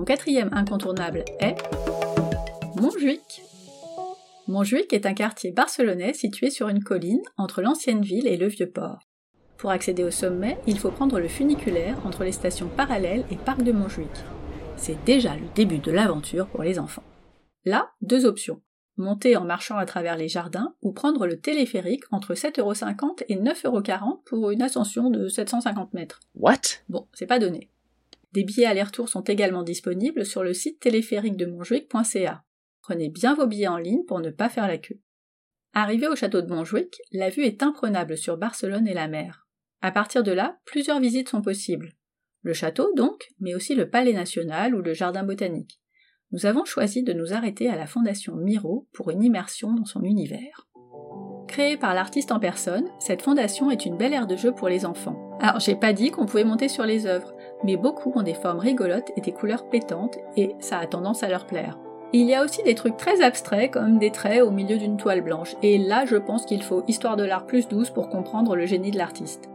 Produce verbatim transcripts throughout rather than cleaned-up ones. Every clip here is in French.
Mon quatrième incontournable est Montjuïc. Montjuïc est un quartier barcelonais situé sur une colline entre l'ancienne ville et le vieux port. Pour accéder au sommet, il faut prendre le funiculaire entre les stations Paral·lel et Parc de Montjuïc. C'est déjà le début de l'aventure pour les enfants. Là, deux options. Monter en marchant à travers les jardins ou prendre le téléphérique entre sept euros cinquante et neuf euros quarante pour une ascension de sept cent cinquante mètres. What ? Bon, c'est pas donné. Des billets aller-retour sont également disponibles sur le site téléphérique de montjuïc point c a. Prenez bien vos billets en ligne pour ne pas faire la queue. Arrivé au château de Montjuïc, la vue est imprenable sur Barcelone et la mer. À partir de là, plusieurs visites sont possibles. Le château donc, mais aussi le palais national ou le jardin botanique. Nous avons choisi de nous arrêter à la fondation Miro pour une immersion dans son univers. Créée par l'artiste en personne, cette fondation est une belle aire de jeu pour les enfants. Alors j'ai pas dit qu'on pouvait monter sur les œuvres, mais beaucoup ont des formes rigolotes et des couleurs pétantes, et ça a tendance à leur plaire. Et il y a aussi des trucs très abstraits comme des traits au milieu d'une toile blanche, et là je pense qu'il faut histoire de l'art plus douce pour comprendre le génie de l'artiste.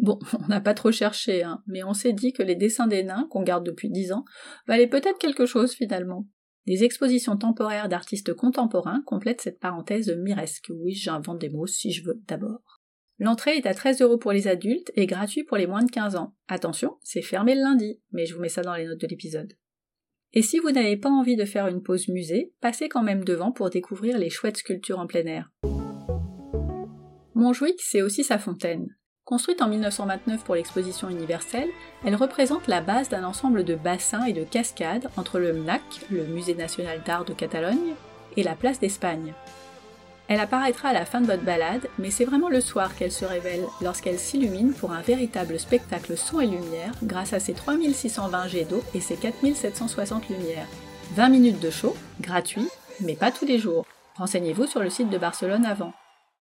Bon, on n'a pas trop cherché, hein, mais on s'est dit que les dessins des nains, qu'on garde depuis dix ans, valaient peut-être quelque chose finalement. Des expositions temporaires d'artistes contemporains complètent cette parenthèse miresque. Oui, j'invente des mots si je veux d'abord. L'entrée est à treize euros pour les adultes et gratuit pour les moins de quinze ans. Attention, c'est fermé le lundi, mais je vous mets ça dans les notes de l'épisode. Et si vous n'avez pas envie de faire une pause musée, passez quand même devant pour découvrir les chouettes sculptures en plein air. Montjuïc, c'est aussi sa fontaine. Construite en mille neuf cent vingt-neuf pour l'exposition universelle, elle représente la base d'un ensemble de bassins et de cascades entre le M N A C, le Musée national d'art de Catalogne, et la place d'Espagne. Elle apparaîtra à la fin de votre balade, mais c'est vraiment le soir qu'elle se révèle, lorsqu'elle s'illumine pour un véritable spectacle son et lumière grâce à ses trois mille six cent vingt jets d'eau et ses quatre mille sept cent soixante lumières. vingt minutes de show, gratuit, mais pas tous les jours. Renseignez-vous sur le site de Barcelone avant.